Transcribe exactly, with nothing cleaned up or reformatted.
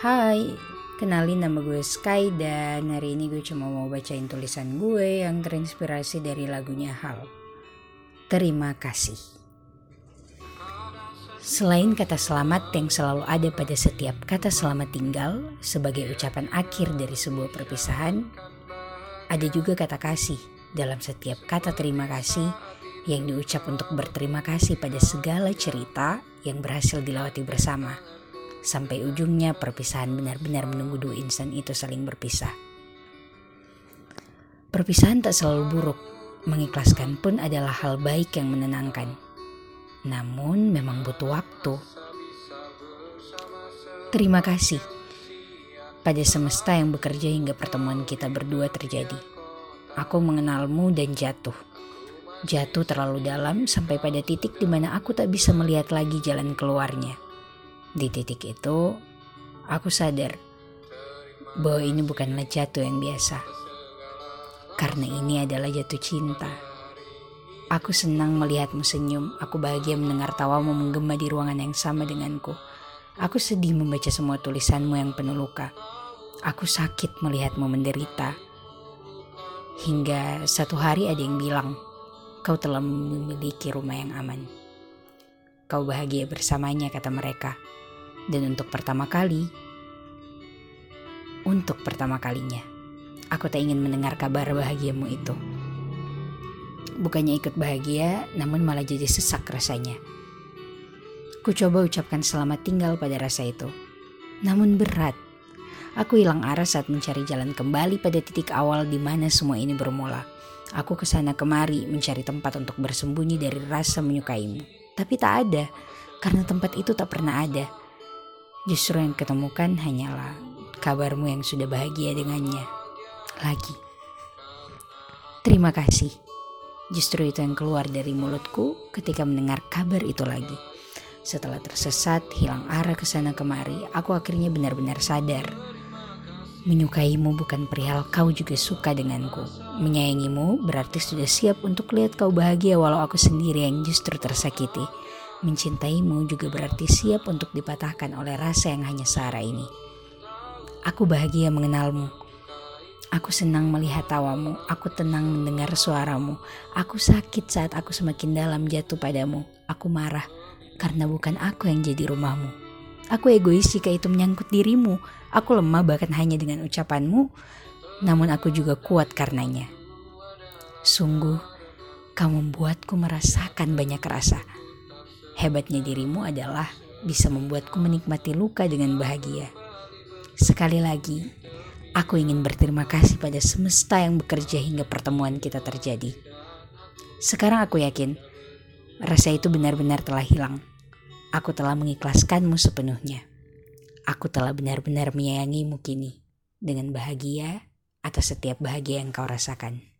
Hai, kenalin nama gue Sky dan hari ini gue cuma mau bacain tulisan gue yang terinspirasi dari lagunya Hal. Terima kasih. Selain kata selamat yang selalu ada pada setiap kata selamat tinggal sebagai ucapan akhir dari sebuah perpisahan, ada juga kata kasih dalam setiap kata terima kasih yang diucap untuk berterima kasih pada segala cerita yang berhasil dilewati bersama. Sampai ujungnya perpisahan benar-benar menunggu dua insan itu saling berpisah. Perpisahan tak selalu buruk, mengikhlaskan pun adalah hal baik yang menenangkan. Namun memang butuh waktu. Terima kasih pada semesta yang bekerja hingga pertemuan kita berdua terjadi. Aku mengenalmu dan jatuh. Jatuh terlalu dalam sampai pada titik di mana aku tak bisa melihat lagi jalan keluarnya. Di titik itu, aku sadar bahwa ini bukanlah jatuh yang biasa. Karena ini adalah jatuh cinta. Aku senang melihatmu senyum, aku bahagia mendengar tawamu menggema di ruangan yang sama denganku. Aku sedih membaca semua tulisanmu yang penuh luka. Aku sakit melihatmu menderita. Hingga satu hari ada yang bilang, kau telah memiliki rumah yang aman. Kau bahagia bersamanya, kata mereka. Dan untuk pertama kali, untuk pertama kalinya, aku tak ingin mendengar kabar bahagiamu itu. Bukannya ikut bahagia, namun malah jadi sesak rasanya. Ku coba ucapkan selamat tinggal pada rasa itu. Namun berat. Aku hilang arah saat mencari jalan kembali pada titik awal di mana semua ini bermula. Aku kesana kemari mencari tempat untuk bersembunyi dari rasa menyukaimu. Tapi tak ada, karena tempat itu tak pernah ada. Justru yang ketemukan hanyalah kabarmu yang sudah bahagia dengannya. Lagi. Terima kasih. Justru itu yang keluar dari mulutku ketika mendengar kabar itu lagi. Setelah tersesat, hilang arah ke sana kemari, aku akhirnya benar-benar sadar. Menyukaimu bukan perihal kau juga suka denganku. Menyayangimu berarti sudah siap untuk lihat kau bahagia walau aku sendiri yang justru tersakiti. Mencintaimu juga berarti siap untuk dipatahkan oleh rasa yang hanya sara ini. Aku bahagia mengenalmu. Aku senang melihat tawamu, aku tenang mendengar suaramu. Aku sakit saat aku semakin dalam jatuh padamu. Aku marah, karena bukan aku yang jadi rumahmu. Aku egois jika itu menyangkut dirimu. Aku lemah bahkan hanya dengan ucapanmu, namun aku juga kuat karenanya. Sungguh, kau membuatku merasakan banyak rasa. Hebatnya dirimu adalah bisa membuatku menikmati luka dengan bahagia. Sekali lagi, aku ingin berterima kasih pada semesta yang bekerja hingga pertemuan kita terjadi. Sekarang aku yakin, rasa itu benar-benar telah hilang. Aku telah mengikhlaskanmu sepenuhnya. Aku telah benar-benar menyayangimu kini, dengan bahagia atas setiap bahagia yang kau rasakan.